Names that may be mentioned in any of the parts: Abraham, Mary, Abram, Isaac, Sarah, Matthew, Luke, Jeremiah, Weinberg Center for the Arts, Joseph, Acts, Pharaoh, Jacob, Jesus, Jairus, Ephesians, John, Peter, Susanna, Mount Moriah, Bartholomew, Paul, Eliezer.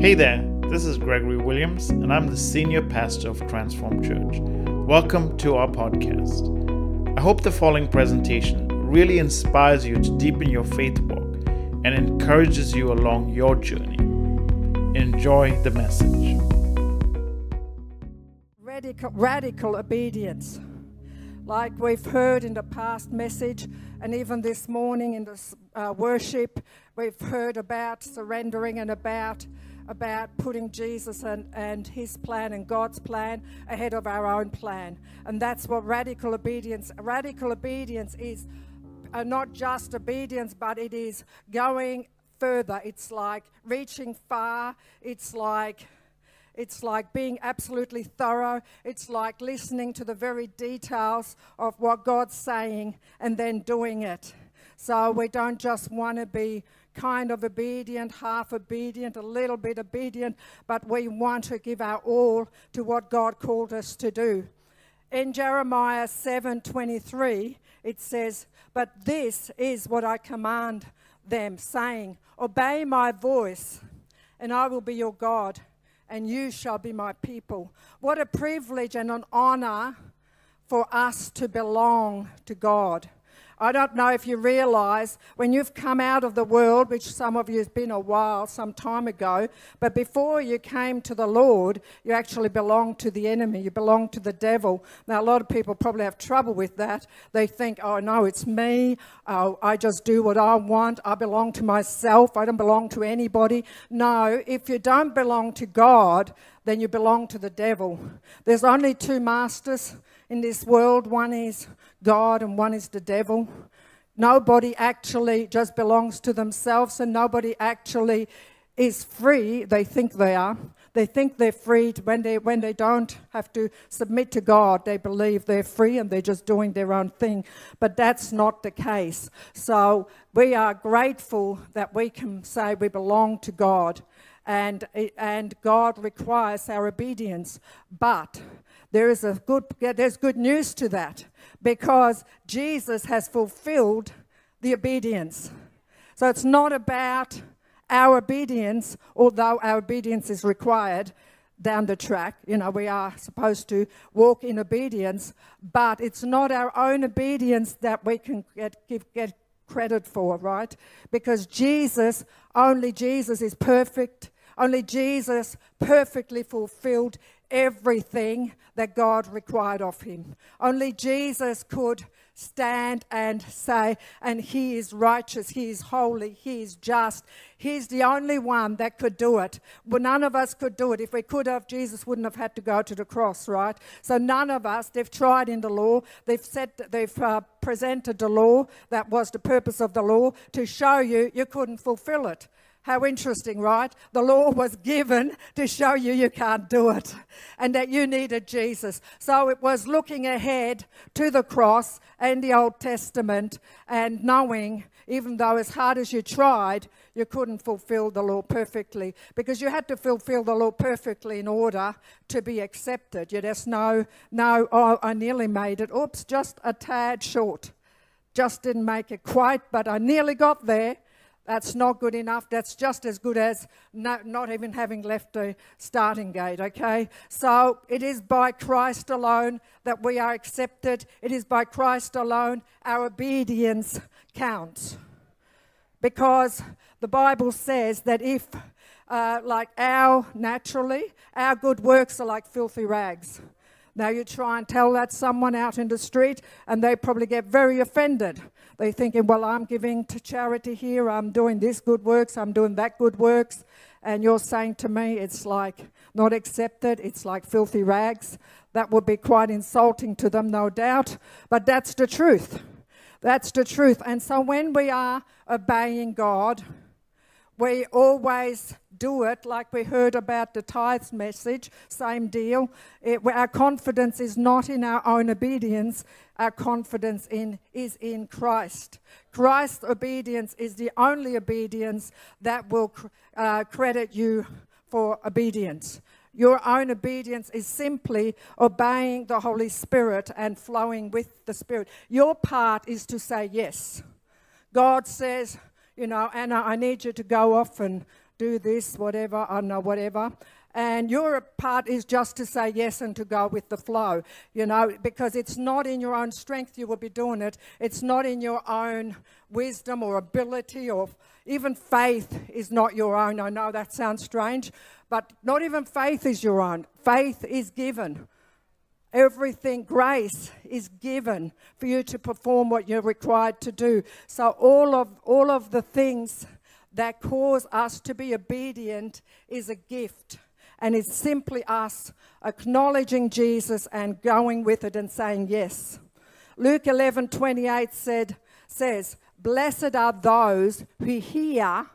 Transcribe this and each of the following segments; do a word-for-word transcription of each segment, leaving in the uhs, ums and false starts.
Hey there, this is Gregory Williams, and I'm the Senior Pastor of Transform Church. Welcome to our podcast. I hope the following presentation really inspires you to deepen your faith walk and encourages you along your journey. Enjoy the message. Radical, radical obedience. Like we've heard in the past message, and even this morning in this uh, worship, we've heard about surrendering and about about putting Jesus and, and his plan and God's plan ahead of our own plan. And that's what radical obedience, radical obedience is uh, not just obedience, but it is going further. It's like reaching far. It's like It's like being absolutely thorough. It's like listening to the very details of what God's saying and then doing it. So we don't just want to be kind of obedient, half obedient, a little bit obedient, but we want to give our all to what God called us to do. In Jeremiah seven twenty-three, it says, "But this is what I command them, saying, obey my voice, and I will be your God, and you shall be my people." What a privilege and an honor for us to belong to God. I don't know if you realize, when you've come out of the world, which some of you has been a while, some time ago, but before you came to the Lord, you actually belonged to the enemy. You belonged to the devil. Now, a lot of people probably have trouble with that. They think, oh, no, it's me. Oh, I just do what I want. I belong to myself. I don't belong to anybody. No, if you don't belong to God, then you belong to the devil. There's only two masters in this world. One is God and one is the devil. Nobody actually just belongs to themselves, and nobody actually is free. They think they are. They think they're free when they when they don't have to submit to God. They believe they're free and they're just doing their own thing. But that's not the case. So we are grateful that we can say we belong to God, and and God requires our obedience. But There is a good, there's good news to that, because Jesus has fulfilled the obedience. So it's not about our obedience, although our obedience is required down the track. You know, we are supposed to walk in obedience, but it's not our own obedience that we can get, give, get credit for, right? Because Jesus, only Jesus is perfect. Only Jesus perfectly fulfilled everything that God required of him. Only Jesus could stand and say, and he is righteous, he is holy, he is just. He's the only one that could do it. Well, none of us could do it. If we could have, Jesus wouldn't have had to go to the cross, right? So none of us, they've tried in the law, they've said, they've uh, presented the law, that was the purpose of the law, to show you you couldn't fulfill it. How interesting, right? The law was given to show you you can't do it and that you needed Jesus. So it was looking ahead to the cross and the Old Testament, and knowing, even though as hard as you tried, you couldn't fulfill the law perfectly, because you had to fulfill the law perfectly in order to be accepted. You just know, no, oh, I nearly made it. Oops, just a tad short. Just didn't make it quite, but I nearly got there. That's not good enough. That's just as good as no, not even having left the starting gate, okay? So it is by Christ alone that we are accepted. It is by Christ alone our obedience counts. Because the Bible says that if, uh, like our, naturally, our good works are like filthy rags. Now you try and tell that someone out in the street and they probably get very offended. They're thinking, well, I'm giving to charity here, I'm doing this good works, I'm doing that good works. And you're saying to me, it's like not accepted, it's like filthy rags. That would be quite insulting to them, no doubt. But that's the truth. That's the truth. And so when we are obeying God, we always do it, like we heard about the tithes message, same deal. It, our confidence is not in our own obedience. Our confidence in is in Christ. Christ's obedience is the only obedience that will uh, credit you for obedience. Your own obedience is simply obeying the Holy Spirit and flowing with the Spirit. Your part is to say yes. God says, you know, Anna, I need you to go off and do this, whatever, I don't know, whatever. And your part is just to say yes and to go with the flow, you know, because it's not in your own strength you will be doing it. It's not in your own wisdom or ability, or even faith is not your own. I know that sounds strange, but not even faith is your own. Faith is given. Everything, grace is given for you to perform what you're required to do. So all of, all of the things that cause us to be obedient is a gift. And it's simply us acknowledging Jesus and going with it and saying yes. Luke eleven twenty-eight said, says, "Blessed are those who hear,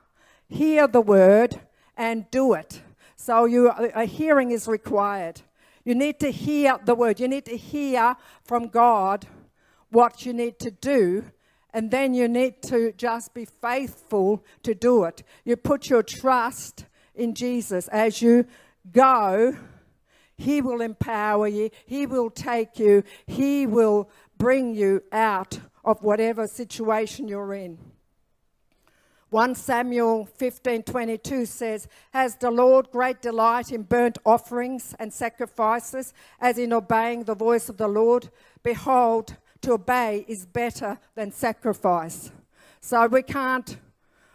hear the word and do it." So you, a hearing is required. You need to hear the word. You need to hear from God what you need to do. And then you need to just be faithful to do it. You put your trust in Jesus as you go. He will empower you. He will take you. He will bring you out of whatever situation you're in. First Samuel fifteen twenty-two says, "Has the Lord great delight in burnt offerings and sacrifices, as in obeying the voice of the Lord? Behold, to obey is better than sacrifice." So we can't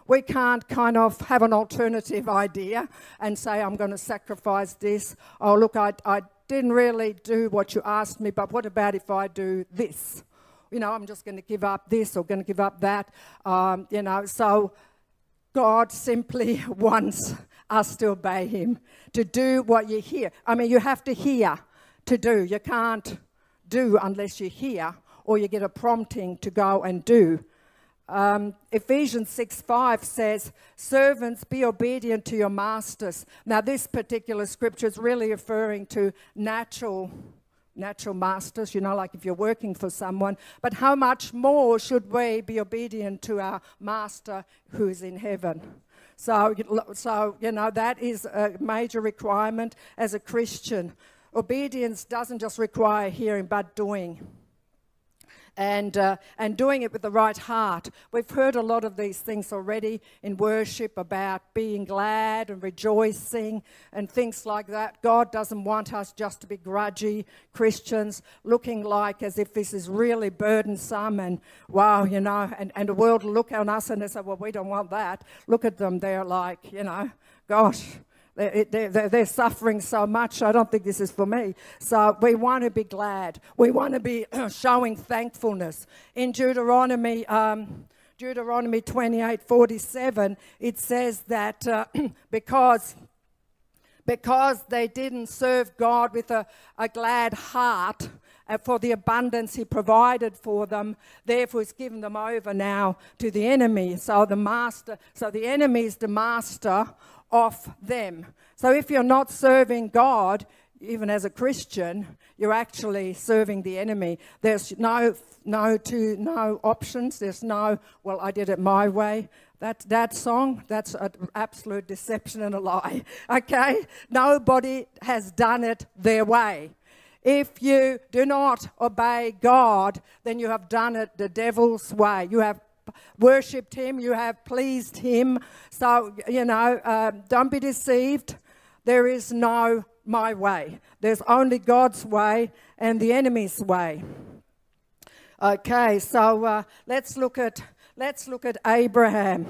We can't kind of have an alternative idea and say, I'm going to sacrifice this. Oh, look, I, I didn't really do what you asked me, but what about if I do this? You know, I'm just going to give up this or going to give up that. Um, you know, so God simply wants us to obey him, to do what you hear. I mean, you have to hear to do. You can't do unless you hear or you get a prompting to go and do. Um, Ephesians six five says, "Servants, be obedient to your masters." Now this particular scripture is really referring to natural, natural masters, you know, like if you're working for someone. But how much more should we be obedient to our master who is in heaven? So, so you know, that is a major requirement as a Christian. Obedience doesn't just require hearing, but doing. And, uh, and doing it with the right heart. We've heard a lot of these things already in worship about being glad and rejoicing and things like that. God doesn't want us just to be grudgy Christians, looking like as if this is really burdensome and wow, you know, and, and the world will look on us and they say, well, we don't want that. Look at them, they're like, you know, gosh, They're, they're, they're suffering so much, I don't think this is for me. So we want to be glad. We want to be showing thankfulness. In Deuteronomy, um, Deuteronomy twenty-eight forty-seven, it says that uh, because, because they didn't serve God with a, a glad heart for the abundance he provided for them, therefore he's given them over now to the enemy. So the master, so the enemy is the master of them. So if you're not serving God, even as a Christian, you're actually serving the enemy. There's no no two no options. There's no, well, I did it my way. That that song, that's an absolute deception and a lie. Okay? Nobody has done it their way. If you do not obey God, then you have done it the devil's way. You have worshipped him, you have pleased him. So, you know, uh, don't be deceived. There is no my way. There's only God's way and the enemy's way. Okay, so uh, let's look at let's look at Abraham.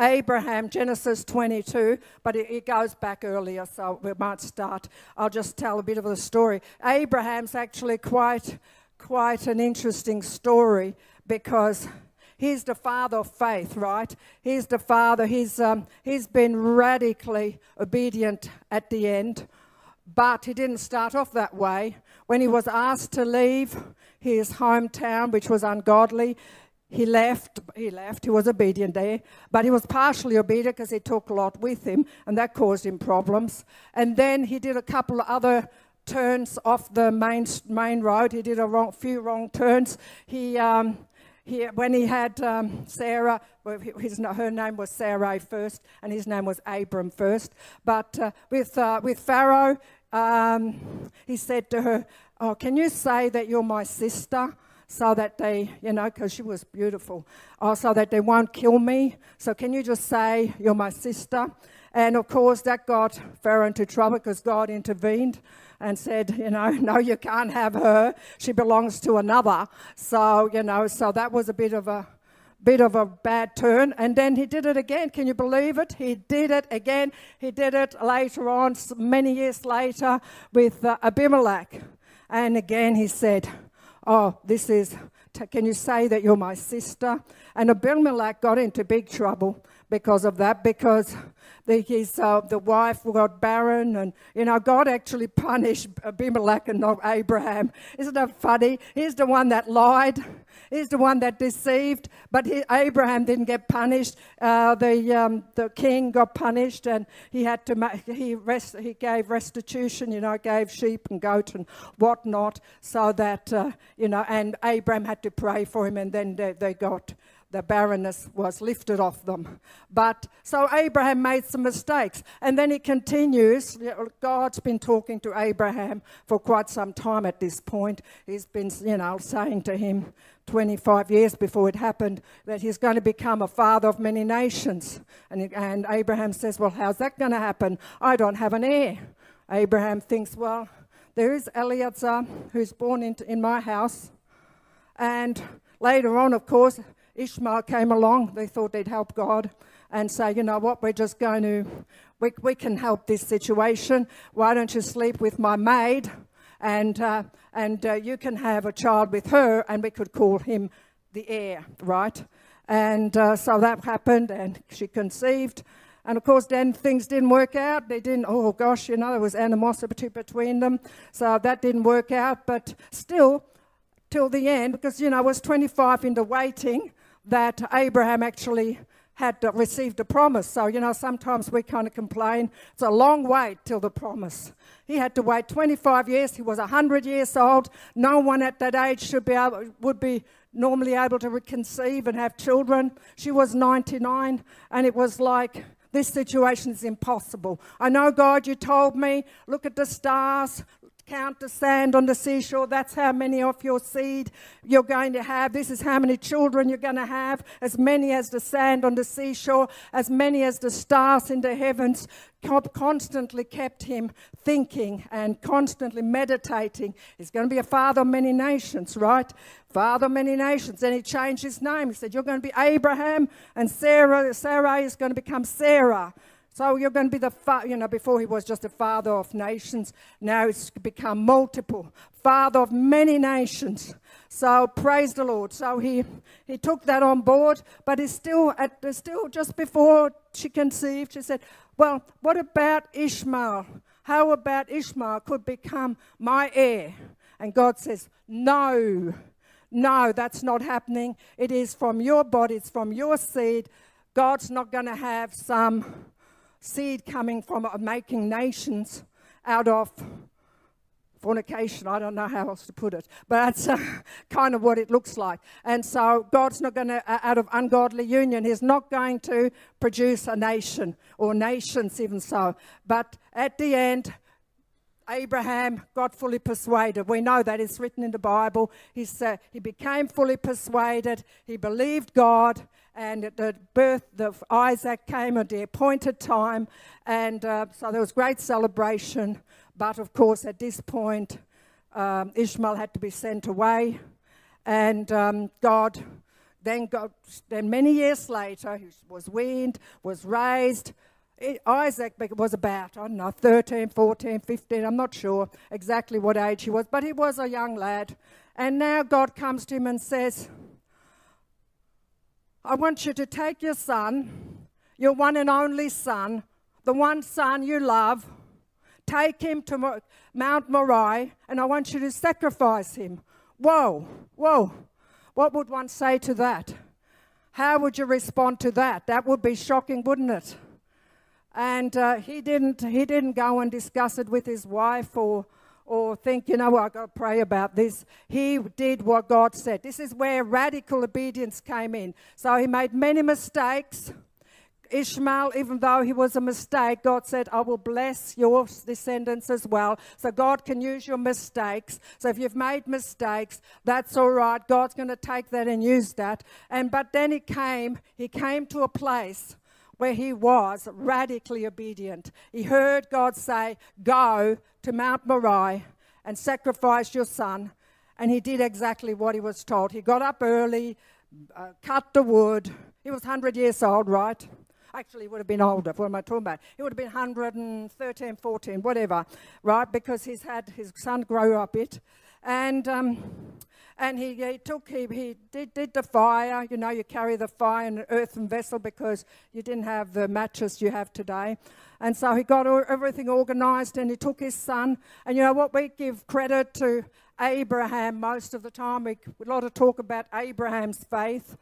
Abraham, Genesis twenty-two, but it, it goes back earlier, so we might start. I'll just tell a bit of the story. Abraham's actually quite quite an interesting story because he's the father of faith, right? He's the father. He's, um, he's been radically obedient at the end, but he didn't start off that way. When he was asked to leave his hometown, which was ungodly, he left. He left. He was obedient there, but he was partially obedient because he took a lot with him, and that caused him problems. And then he did a couple of other turns off the main, main road. He did a wrong, few wrong turns. He... Um, He, when he had um, Sarah, well, his, her name was Sarah first, and his name was Abram first. But uh, with, uh, with Pharaoh, um, he said to her, "Oh, can you say that you're my sister?" so that they, you know, because she was beautiful, oh, so that they won't kill me. So can you just say, you're my sister? And of course, that got Pharaoh into trouble because God intervened and said, you know, no, you can't have her. She belongs to another. So, you know, so that was a bit of a bit of a bad turn. And then he did it again. Can you believe it? He did it again. He did it later on, many years later, with uh, Abimelech. And again he said, oh, this is, t- can you say that you're my sister? And Abimelech got into big trouble because of that, because the, his, uh, the wife got barren. And, you know, God actually punished Abimelech and not Abraham. Isn't that funny? He's the one that lied. He's the one that deceived. But he, Abraham didn't get punished. Uh, the um, the king got punished, and he had to ma- he rest he gave restitution. You know, gave sheep and goat and whatnot, so that uh, you know. And Abraham had to pray for him, and then they, they got. The barrenness was lifted off them. But so Abraham made some mistakes. And then he continues. God's been talking to Abraham for quite some time at this point. He's been, you know, saying to him twenty-five years before it happened that he's going to become a father of many nations. And, he, and Abraham says, well, how's that going to happen? I don't have an heir. Abraham thinks, well, there is Eliezer who's born in, in my house. And later on, of course, Ishmael came along. They thought they'd help God and say, you know what, we're just going to, we, we can help this situation. Why don't you sleep with my maid and, uh, and uh, you can have a child with her, and we could call him the heir, right? And uh, so that happened, and she conceived. And of course, then things didn't work out. They didn't, oh gosh, you know, there was animosity between them. So that didn't work out, but still, till the end, because, you know, it was twenty-five into waiting, that Abraham actually had received a promise. So, you know, sometimes we kind of complain, it's a long wait till the promise. He had to wait twenty-five years. He was one hundred years old. No one at that age should be able, would be normally able to conceive and have children. She was ninety-nine, and it was like, this situation is impossible. I know, God, you told me, look at the stars, count the sand on the seashore. That's how many of your seed you're going to have. This is how many children you're going to have, as many as the sand on the seashore, as many as the stars in the heavens. Constantly kept him thinking and constantly meditating. He's going to be a father of many nations, right? Father of many nations. Then he changed his name. He said, you're going to be Abraham, and Sarah, Sarah is going to become Sarah. So you're going to be the, fa- you know, before he was just a father of nations, now it's become multiple, father of many nations. So praise the Lord. So he, he took that on board, but he's still, at, still just before she conceived, she said, well, what about Ishmael? How about Ishmael could become my heir? And God says, no, no, that's not happening. It is from your body, it's from your seed. God's not going to have some seed coming from uh, making nations out of fornication. I don't know how else to put it, but that's uh, kind of what it looks like. And so God's not going to, uh, out of ungodly union, he's not going to produce a nation or nations even so. But at the end, Abraham got fully persuaded. We know that it's written in the Bible. He said uh, he became fully persuaded. He believed God. And at the birth of Isaac came at the appointed time. And uh, so there was great celebration. But of course, at this point, um, Ishmael had to be sent away. And um, God, then God, then many years later, he was weaned, was raised. Isaac was about, I don't know, thirteen, fourteen, fifteen, I'm not sure exactly what age he was, but he was a young lad. And now God comes to him and says, I want you to take your son, your one and only son, the one son you love, take him to Mount Moriah, and I want you to sacrifice him. Whoa, whoa, what would one say to that? How would you respond to that? That would be shocking, wouldn't it? And uh, he didn't he didn't go and discuss it with his wife or or think, you know what, well, I've got to pray about this. He did what God said. This is where radical obedience came in. So he made many mistakes. Ishmael, even though he was a mistake, God said, I will bless your descendants as well. So God can use your mistakes. So if you've made mistakes, that's all right. God's going to take that and use that. And but then he came, he came to a place where he was radically obedient. He heard God say, go to Mount Moriah and sacrifice your son. And he did exactly what he was told. He got up early, uh, cut the wood. He was one hundred years old, right? Actually, he would have been older. What am I talking about? He would have been one hundred thirteen, fourteen, whatever, right? Because he's had his son grow up it. And um, and he, he took, he, he did, did the fire. You know, you carry the fire in an earthen vessel because you didn't have the matches you have today. And so he got all, everything organized, and he took his son. And you know what? We give credit to Abraham most of the time. We a lot of talk about Abraham's faith,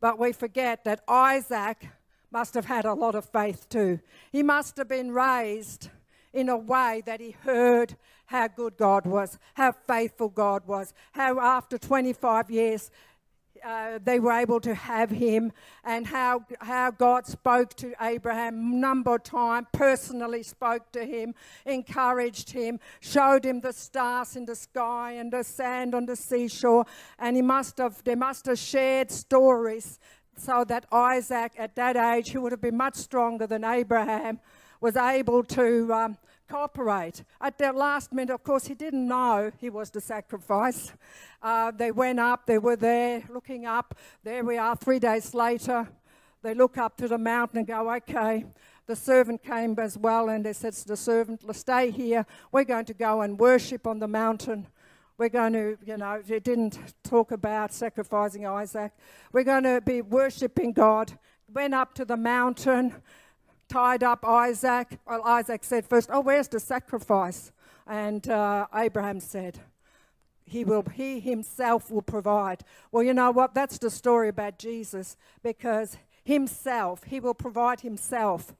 but we forget that Isaac must have had a lot of faith too. He must have been raised in a way that he heard how good God was, how faithful God was, how after twenty-five years uh, they were able to have him, and how, how God spoke to Abraham a number of times, personally spoke to him, encouraged him, showed him the stars in the sky and the sand on the seashore. And he must have, they must have shared stories so that Isaac at that age, who would have been much stronger than Abraham, was able to um, cooperate. At the last minute, of course, he didn't know he was the sacrifice. Uh, they went up, they were there, looking up. There we are, three days later. They look up to the mountain and go, okay. The servant came as well, and they said to the servant, let's stay here. We're going to go and worship on the mountain. We're going to, you know, they didn't talk about sacrificing Isaac. We're going to be worshiping God. Went up to the mountain, tied up Isaac. Well, Isaac said first, oh, where's the sacrifice? And uh, Abraham said, he will, he himself will provide. Well, you know what? That's the story about Jesus, because himself, he will provide himself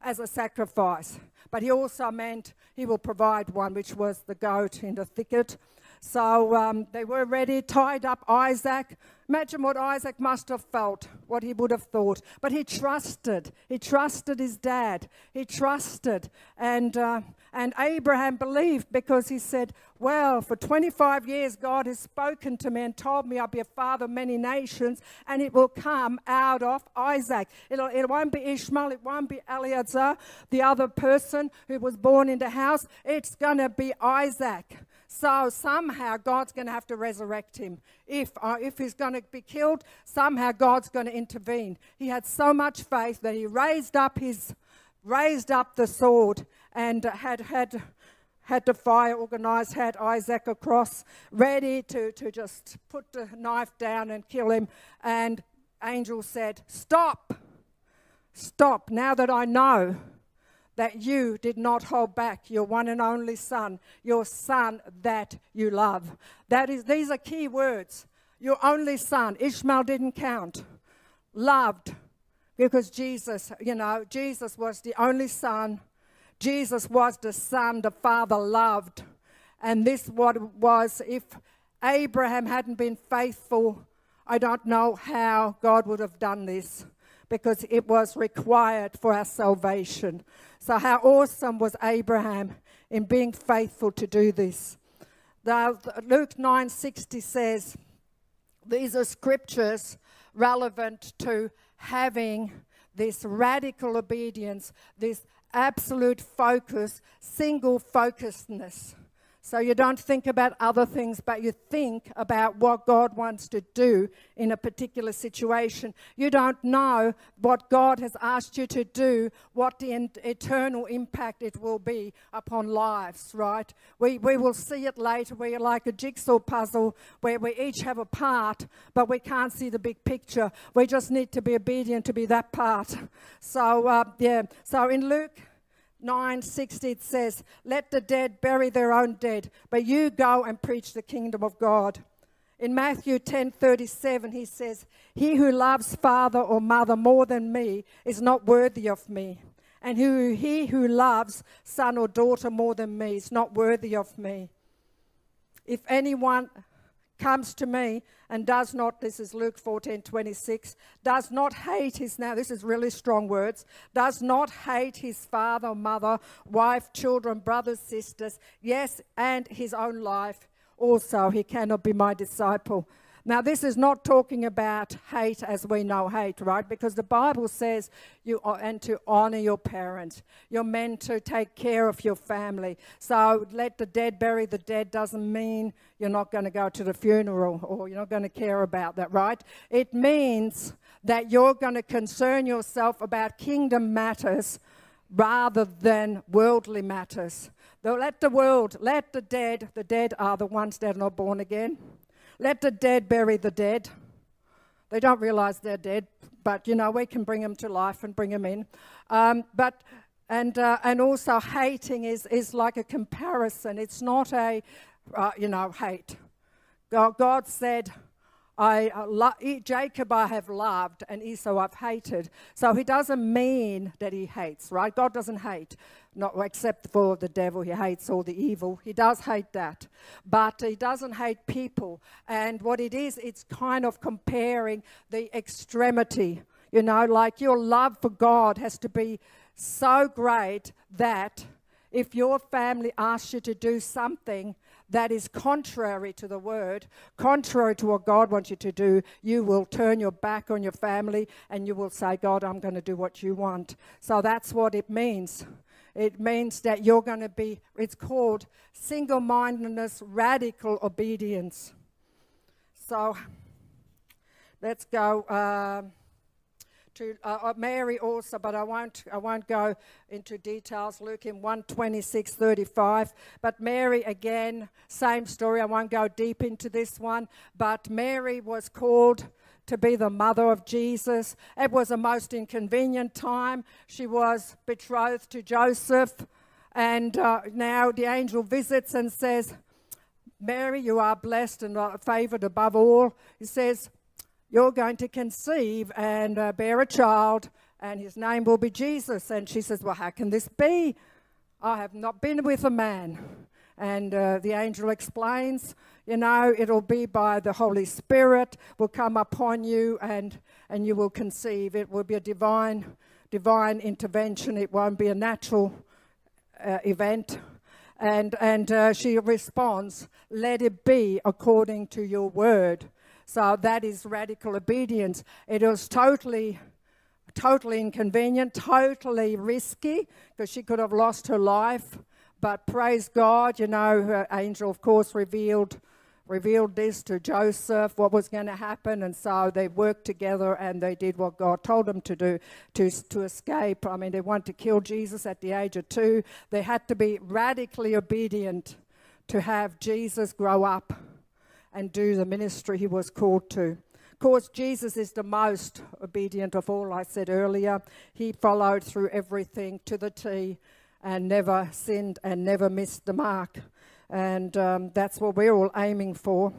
as a sacrifice. But he also meant he will provide one, which was the goat in the thicket. So um, they were ready, tied up Isaac. Imagine what Isaac must have felt, what he would have thought. But he trusted. He trusted his dad. He trusted. And, uh, and Abraham believed, because he said, well, for twenty-five years God has spoken to me and told me I'll be a father of many nations, and it will come out of Isaac. It'll, it won't be Ishmael. It won't be Eliezer, the other person who was born in the house. It's going to be Isaac. So somehow God's going to have to resurrect him. If, uh, if he's going to be killed, somehow God's going to intervene. He had so much faith that he raised up his, raised up the sword, and had had had the fire organized, had Isaac across, ready to, to just put the knife down and kill him. And angel said, stop, stop, now that I know that you did not hold back your one and only son, your son that you love. That is, these are key words. Your only son, Ishmael didn't count, loved, because Jesus, you know, Jesus was the only son. Jesus was the son the Father loved. And this what was, if Abraham hadn't been faithful, I don't know how God would have done this, because it was required for our salvation. So how awesome was Abraham in being faithful to do this. The, Luke nine sixty says, these are scriptures relevant to having this radical obedience, this absolute focus, single focusedness. So you don't think about other things, but you think about what God wants to do in a particular situation. You don't know what God has asked you to do, what the eternal impact it will be upon lives, right? We, we will see it later. We're like a jigsaw puzzle where we each have a part, but we can't see the big picture. We just need to be obedient to be that part. So, uh, yeah, so in Luke nine sixty it says, let the dead bury their own dead, but you go and preach the kingdom of God. In Matthew ten thirty-seven he says, he who loves father or mother more than me is not worthy of me, and who he who loves son or daughter more than me is not worthy of me. If anyone comes to me and does not, this is Luke fourteen twenty-six, does not hate his, now this is really strong words, does not hate his father, mother, wife, children, brothers, sisters, yes, and his own life also, he cannot be my disciple. Now this is not talking about hate as we know hate, right? Because the Bible says you are and to honor your parents. You're meant to take care of your family. So let the dead bury the dead doesn't mean you're not going to go to the funeral or you're not going to care about that, right? It means that you're going to concern yourself about kingdom matters rather than worldly matters. Though let the world, let the dead, the dead are the ones that are not born again. Let the dead bury the dead. They don't realize they're dead, but, you know, we can bring them to life and bring them in. Um, but, and, uh, and also hating is, is like a comparison. It's not a, uh, you know, hate. God, God said, I, uh, lo- Jacob I have loved and Esau I've hated. So he doesn't mean that he hates, right? God doesn't hate, not except for the devil. He hates all the evil. He does hate that. But he doesn't hate people. And what it is, it's kind of comparing the extremity. You know, like your love for God has to be so great that if your family asks you to do something that is contrary to the word, contrary to what God wants you to do, you will turn your back on your family and you will say, God, I'm going to do what you want. So that's what it means. It means that you're going to be, it's called single-mindedness, radical obedience. So let's go uh, to uh, Mary also, but I won't, I won't go into details. Luke in one twenty-six thirty-five. But Mary, again, same story. I won't go deep into this one. But Mary was called to be the mother of Jesus. It was a most inconvenient time. She was betrothed to Joseph. And uh, now the angel visits and says, Mary, you are blessed and favored above all. He says, you're going to conceive and uh, bear a child, and his name will be Jesus. And she says, well, how can this be? I have not been with a man. And uh, the angel explains, you know, it'll be by the Holy Spirit will come upon you, and, and you will conceive. It will be a divine, divine intervention. It won't be a natural uh, event. And, and uh, she responds, let it be according to your word. So that is radical obedience. It was totally, totally inconvenient, totally risky, because she could have lost her life. But praise God, you know, her angel, of course, revealed, revealed this to Joseph, what was going to happen. And so they worked together and they did what God told them to do to, to escape. I mean, they wanted to kill Jesus at the age of two. They had to be radically obedient to have Jesus grow up and do the ministry he was called to. Of course, Jesus is the most obedient of all, I said earlier. He followed through everything to the T and never sinned and never missed the mark. And um, that's what we're all aiming for.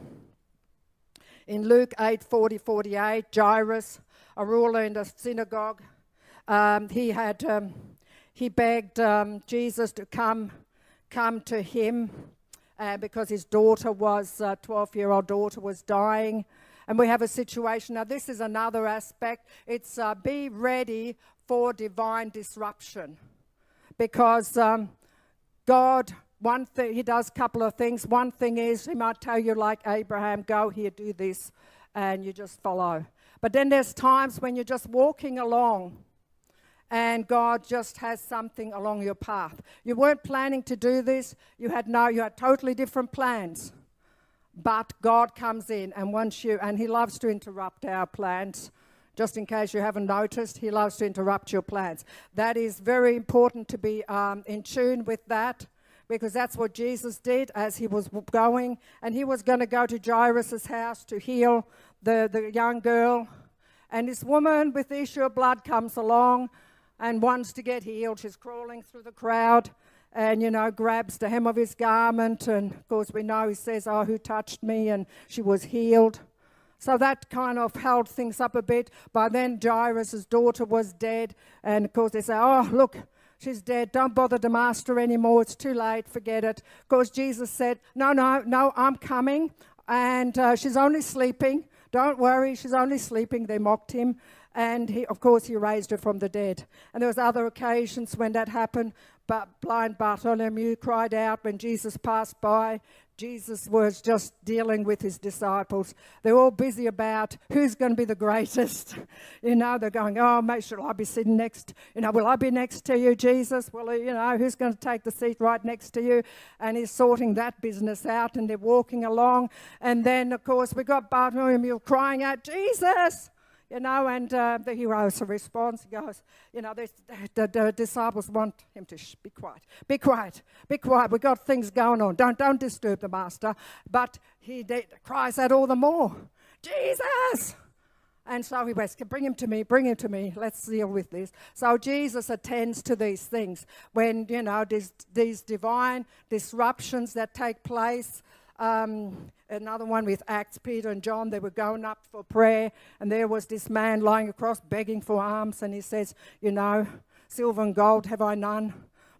In Luke eight forty to forty-eight, Jairus, a ruler in the synagogue, um, he had um, he begged um, Jesus to come, come to him. Uh, because his daughter was, uh, twelve-year-old daughter was dying. And we have a situation. Now, this is another aspect. It's uh, be ready for divine disruption. Because um, God, one thing, he does a couple of things. One thing is he might tell you, like Abraham, go here, do this, and you just follow. But then there's times when you're just walking along and God just has something along your path. You weren't planning to do this. You had no, you had totally different plans. But God comes in and wants you, and he loves to interrupt our plans. Just in case you haven't noticed, he loves to interrupt your plans. That is very important to be um, in tune with that, because that's what Jesus did as he was going. And he was going to go to Jairus' house to heal the, the young girl. And this woman with the issue of blood comes along and wants to get healed. She's crawling through the crowd and, you know, grabs the hem of his garment. And, of course, we know he says, oh, who touched me? And she was healed. So that kind of held things up a bit. By then, Jairus' daughter was dead. And, of course, they say, oh, look, she's dead. Don't bother the master anymore. It's too late. Forget it. Of course, Jesus said, no, no, no, I'm coming. and uh, she's only sleeping. Don't worry, she's only sleeping. They mocked him. And he, of course, he raised her from the dead. And there was other occasions when that happened. But blind Bartholomew cried out when Jesus passed by. Jesus was just dealing with his disciples. They're all busy about who's going to be the greatest. You know, they're going, oh, mate, should I be sitting next? You know, will I be next to you, Jesus? Well, you know, who's going to take the seat right next to you? And he's sorting that business out, and they're walking along. And then, of course, we got Bartholomew crying out, Jesus! You know, and uh, the hero's response goes, you know, the, the, the disciples want him to shh, be quiet, be quiet, be quiet. We've got things going on. Don't, don't disturb the master. But he de- cries out all the more, Jesus! And so he was, bring him to me, bring him to me. Let's deal with this. So Jesus attends to these things when, you know, these, these divine disruptions that take place. Um, another one with Acts, Peter and John, they were going up for prayer, and there was this man lying across begging for alms, and he says, you know, silver and gold have I none,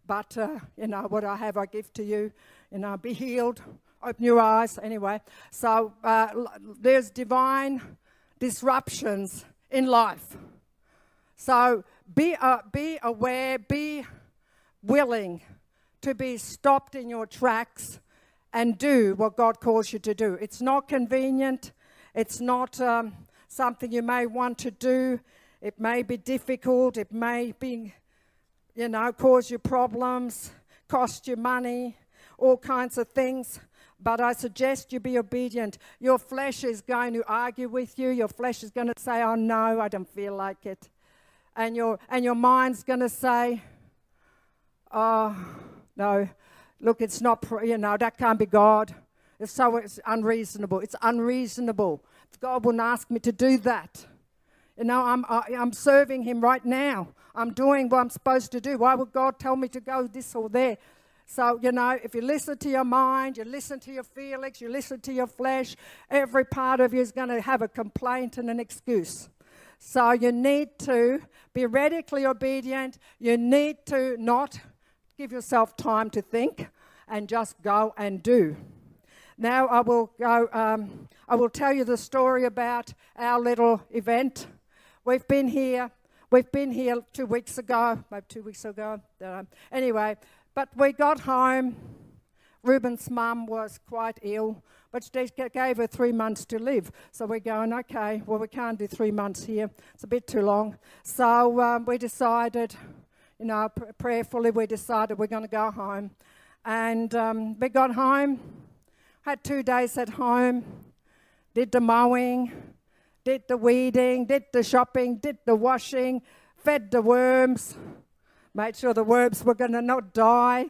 but, uh, you know, what I have I give to you, you know, be healed, open your eyes, anyway. So uh, there's divine disruptions in life. So be, uh, be aware, be willing to be stopped in your tracks and do what God calls you to do. It's not convenient. It's not um, something you may want to do. It may be difficult. It may be, you know, cause you problems, cost you money, all kinds of things. But I suggest you be obedient. Your flesh is going to argue with you. Your flesh is going to say, oh, no, I don't feel like it. And your, and your mind's going to say, oh, no. Look, it's not, you know, that can't be God. It's so it's unreasonable. It's unreasonable. God wouldn't ask me to do that. You know, I'm, I'm serving him right now. I'm doing what I'm supposed to do. Why would God tell me to go this or there? So, you know, if you listen to your mind, you listen to your feelings, you listen to your flesh, every part of you is going to have a complaint and an excuse. So you need to be radically obedient. You need to not give yourself time to think and just go and do. Now I will go, um, I will tell you the story about our little event. We've been here, we've been here two weeks ago, maybe two weeks ago. Um, anyway, but we got home. Reuben's mum was quite ill, but they gave her three months to live. So we're going, okay, well, we can't do three months here. It's a bit too long. So um, we decided, you know, prayerfully we decided we're going to go home. And um, we got home, had two days at home, did the mowing, did the weeding, did the shopping, did the washing, fed the worms, made sure the worms were going to not die.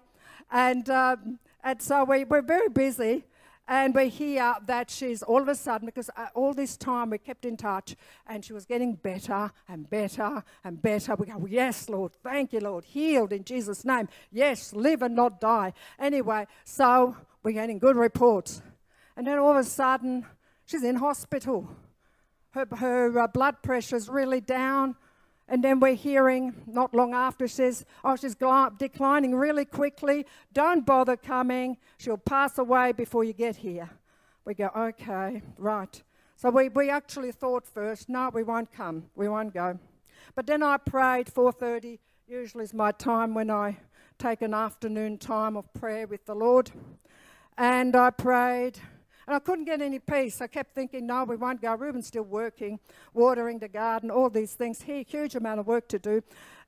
And, um, and so we were very busy. And we hear that she's all of a sudden, because all this time we kept in touch, and she was getting better and better and better. We go, yes, Lord, thank you, Lord, healed in Jesus' name. Yes, live and not die. Anyway, so we're getting good reports. And then all of a sudden, she's in hospital. Her, her uh, blood pressure's really down. And then we're hearing, not long after, says, oh, she's declining really quickly. Don't bother coming. She'll pass away before you get here. We go, okay, right. So we, we actually thought first, no, we won't come. We won't go. But then I prayed, four thirty, usually is my time when I take an afternoon time of prayer with the Lord. And I prayed. And I couldn't get any peace. I kept thinking, no, we won't go. Reuben's still working, watering the garden, all these things. He, huge amount of work to do.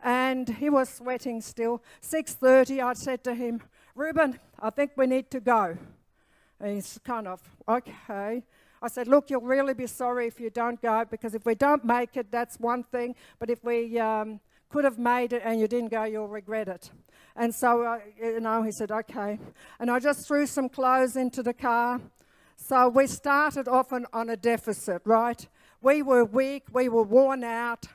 And he was sweating still. six thirty, I said to him, Reuben, I think we need to go. And he's kind of, okay. I said, look, you'll really be sorry if you don't go, because if we don't make it, that's one thing. But if we um, could have made it and you didn't go, you'll regret it. And so, uh, you know, he said, okay. And I just threw some clothes into the car. So we started off on, on a deficit, right? We were weak, we were worn out,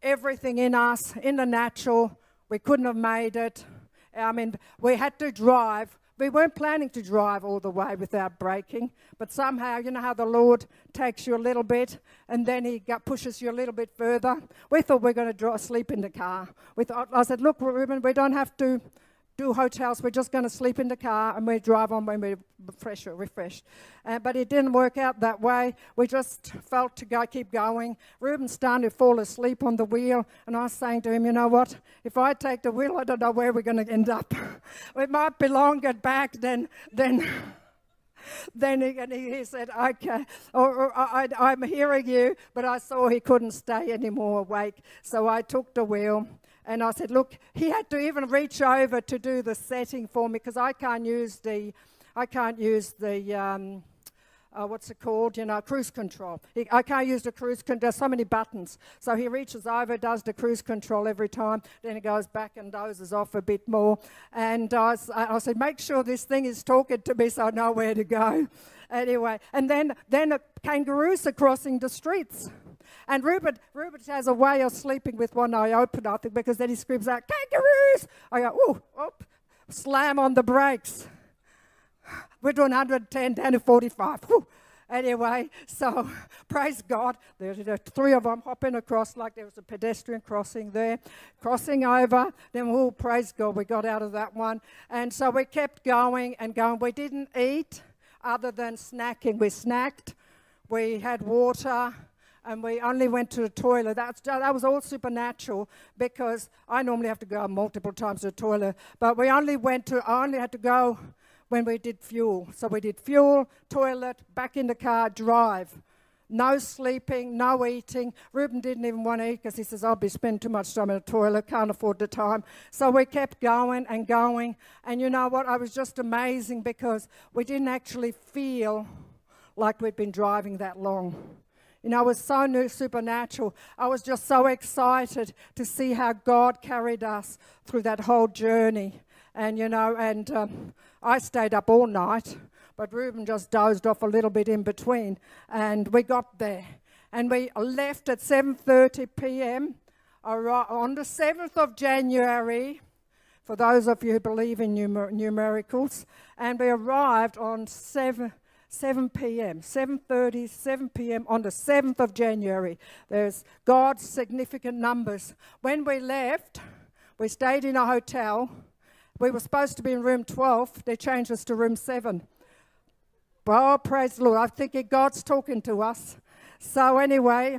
everything in us, in the natural, we couldn't have made it. I mean, we had to drive. We weren't planning to drive all the way without braking, but somehow, you know how the Lord takes you a little bit, and then he got, pushes you a little bit further. We thought we were going to sleep in the car. We thought, I said, look, Reuben, we don't have to do hotels. We're just going to sleep in the car and we drive on when we're fresh or refreshed. Uh, but it didn't work out that way. We just felt to go, keep going. Reuben started to fall asleep on the wheel, and I was saying to him, you know what, if I take the wheel, I don't know where we're going to end up. It might be longer back than... than Then he, he said, okay, or, or, I, I'm hearing you, but I saw he couldn't stay any more awake. So I took the wheel and I said, look, he had to even reach over to do the setting for me because I can't use the, I can't use the, um, uh, what's it called, you know, cruise control. He, I can't use the cruise control, there's so many buttons. So he reaches over, does the cruise control every time, then he goes back and dozes off a bit more. And I, I said, make sure this thing is talking to me so I know where to go. Anyway, and then, then kangaroos are crossing the streets. And Reuben, Reuben has a way of sleeping with one eye open, I think, because then he screams out, kangaroos! I go, ooh, oop, slam on the brakes. We're doing one hundred ten down to forty-five. Whew. Anyway, so praise God. There's the three of them hopping across like there was a pedestrian crossing there. Crossing over. Then, oh, praise God, we got out of that one. And so we kept going and going. We didn't eat other than snacking. We snacked. We had water. And we only went to the toilet. That's, that was all supernatural because I normally have to go multiple times to the toilet. But we only went to, I only had to go... when we did fuel. So we did fuel, toilet, back in the car, drive. No sleeping, no eating. Reuben didn't even want to eat because he says, I'll be spending too much time in the toilet, can't afford the time. So we kept going and going. And you know what? I was just amazing because we didn't actually feel like we'd been driving that long. You know, it was so new, supernatural. I was just so excited to see how God carried us through that whole journey. And, you know, and um, I stayed up all night, but Reuben just dozed off a little bit in between. And we got there. And we left at seven thirty p m on the seventh of January, for those of you who believe in numer numericals. And we arrived on seven p m seven thirty, seven p m on the seventh of January. There's God's significant numbers. When we left, we stayed in a hotel. We were supposed to be in room twelve. They changed us to room seven. Oh, praise the Lord. I'm thinking God's talking to us. So anyway,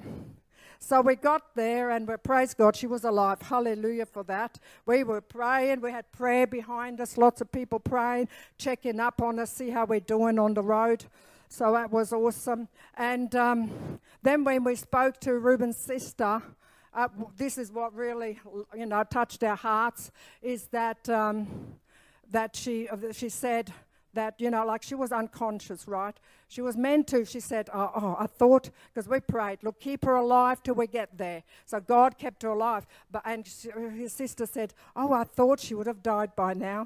so we got there and we praise God. She was alive. Hallelujah for that. We were praying. We had prayer behind us. Lots of people praying, checking up on us, see how we're doing on the road. So that was awesome. And um, then when we spoke to Reuben's sister, Uh, this is what really, you know, touched our hearts, is that um, that she uh, she said that, you know, like she was unconscious, right? She was meant to. She said, oh, oh I thought, because we prayed, look, keep her alive till we get there. So God kept her alive. But and she, his sister said, oh, I thought she would have died by now.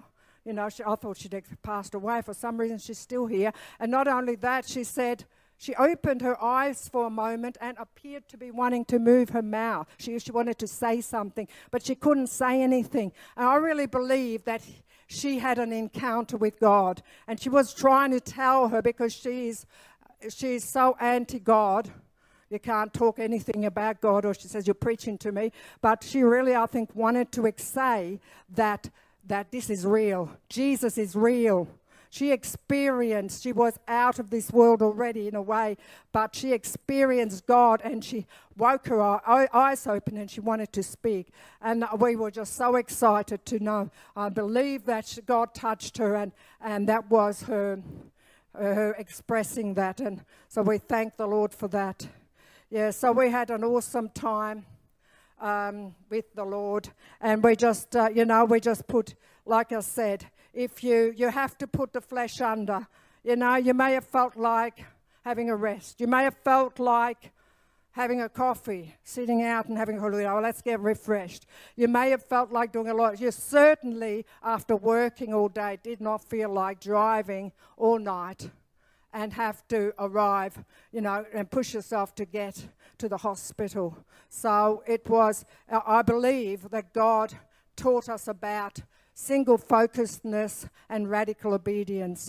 You know, she, I thought she'd have passed away. For some reason, she's still here. And not only that, she said... she opened her eyes for a moment and appeared to be wanting to move her mouth. She, she wanted to say something, but she couldn't say anything. And I really believe that she had an encounter with God. And she was trying to tell her because she's, she's so anti-God. You can't talk anything about God, or she says, you're preaching to me. But she really, I think, wanted to say that, that this is real. Jesus is real. She experienced, she was out of this world already in a way, but she experienced God and she woke her eyes open and she wanted to speak. And we were just so excited to know. I believe that she, God touched her and, and that was her, her expressing that. And so we thank the Lord for that. Yeah, so we had an awesome time um, with the Lord. And we just, uh, you know, we just put, like I said, if you, you have to put the flesh under. You know, you may have felt like having a rest. You may have felt like having a coffee, sitting out and having a holiday. Oh, let's get refreshed. You may have felt like doing a lot. You certainly, after working all day, did not feel like driving all night and have to arrive, you know, and push yourself to get to the hospital. So it was, I believe, that God taught us about single-focusedness and radical obedience.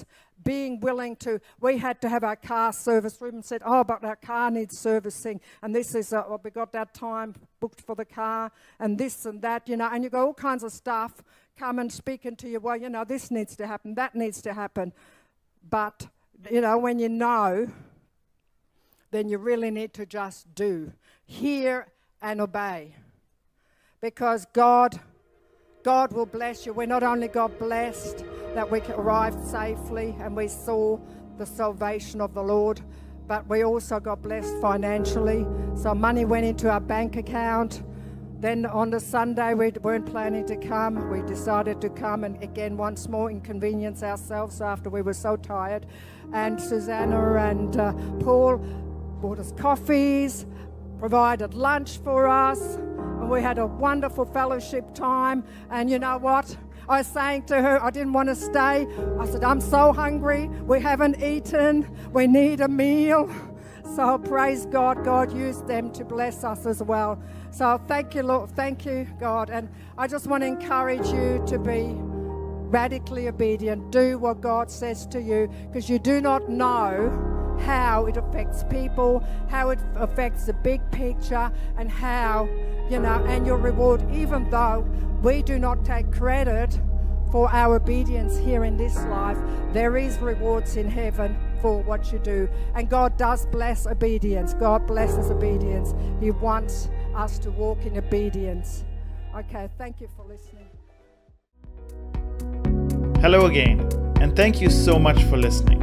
Being willing to, we had to have our car serviced. Reuben said, oh, but our car needs servicing. And this is, a, well, we got that time booked for the car and this and that, you know. And you got all kinds of stuff come and speak into you, well, you know, this needs to happen, that needs to happen. But, you know, when you know, then you really need to just do. Hear and obey. Because God, God will bless you. We're not only God blessed that we arrived safely and we saw the salvation of the Lord, but we also got blessed financially. So money went into our bank account. Then on the Sunday, we weren't planning to come. We decided to come and again once more inconvenience ourselves after we were so tired. And Susanna and uh, Paul bought us coffees, provided lunch for us, and we had a wonderful fellowship time. And you know what? I was saying to her, I didn't want to stay. I said, I'm so hungry. We haven't eaten. We need a meal. So praise God. God used them to bless us as well. So thank you, Lord. Thank you, God. And I just want to encourage you to be radically obedient. Do what God says to you, because you do not know how it affects people, how it affects the big picture, and how, you know, and your reward, even though we do not take credit for our obedience here in this life. There is rewards in heaven for what you do. And God does bless obedience. God blesses obedience. He wants us to walk in obedience. Okay, thank you for listening. Hello again, and thank you so much for listening.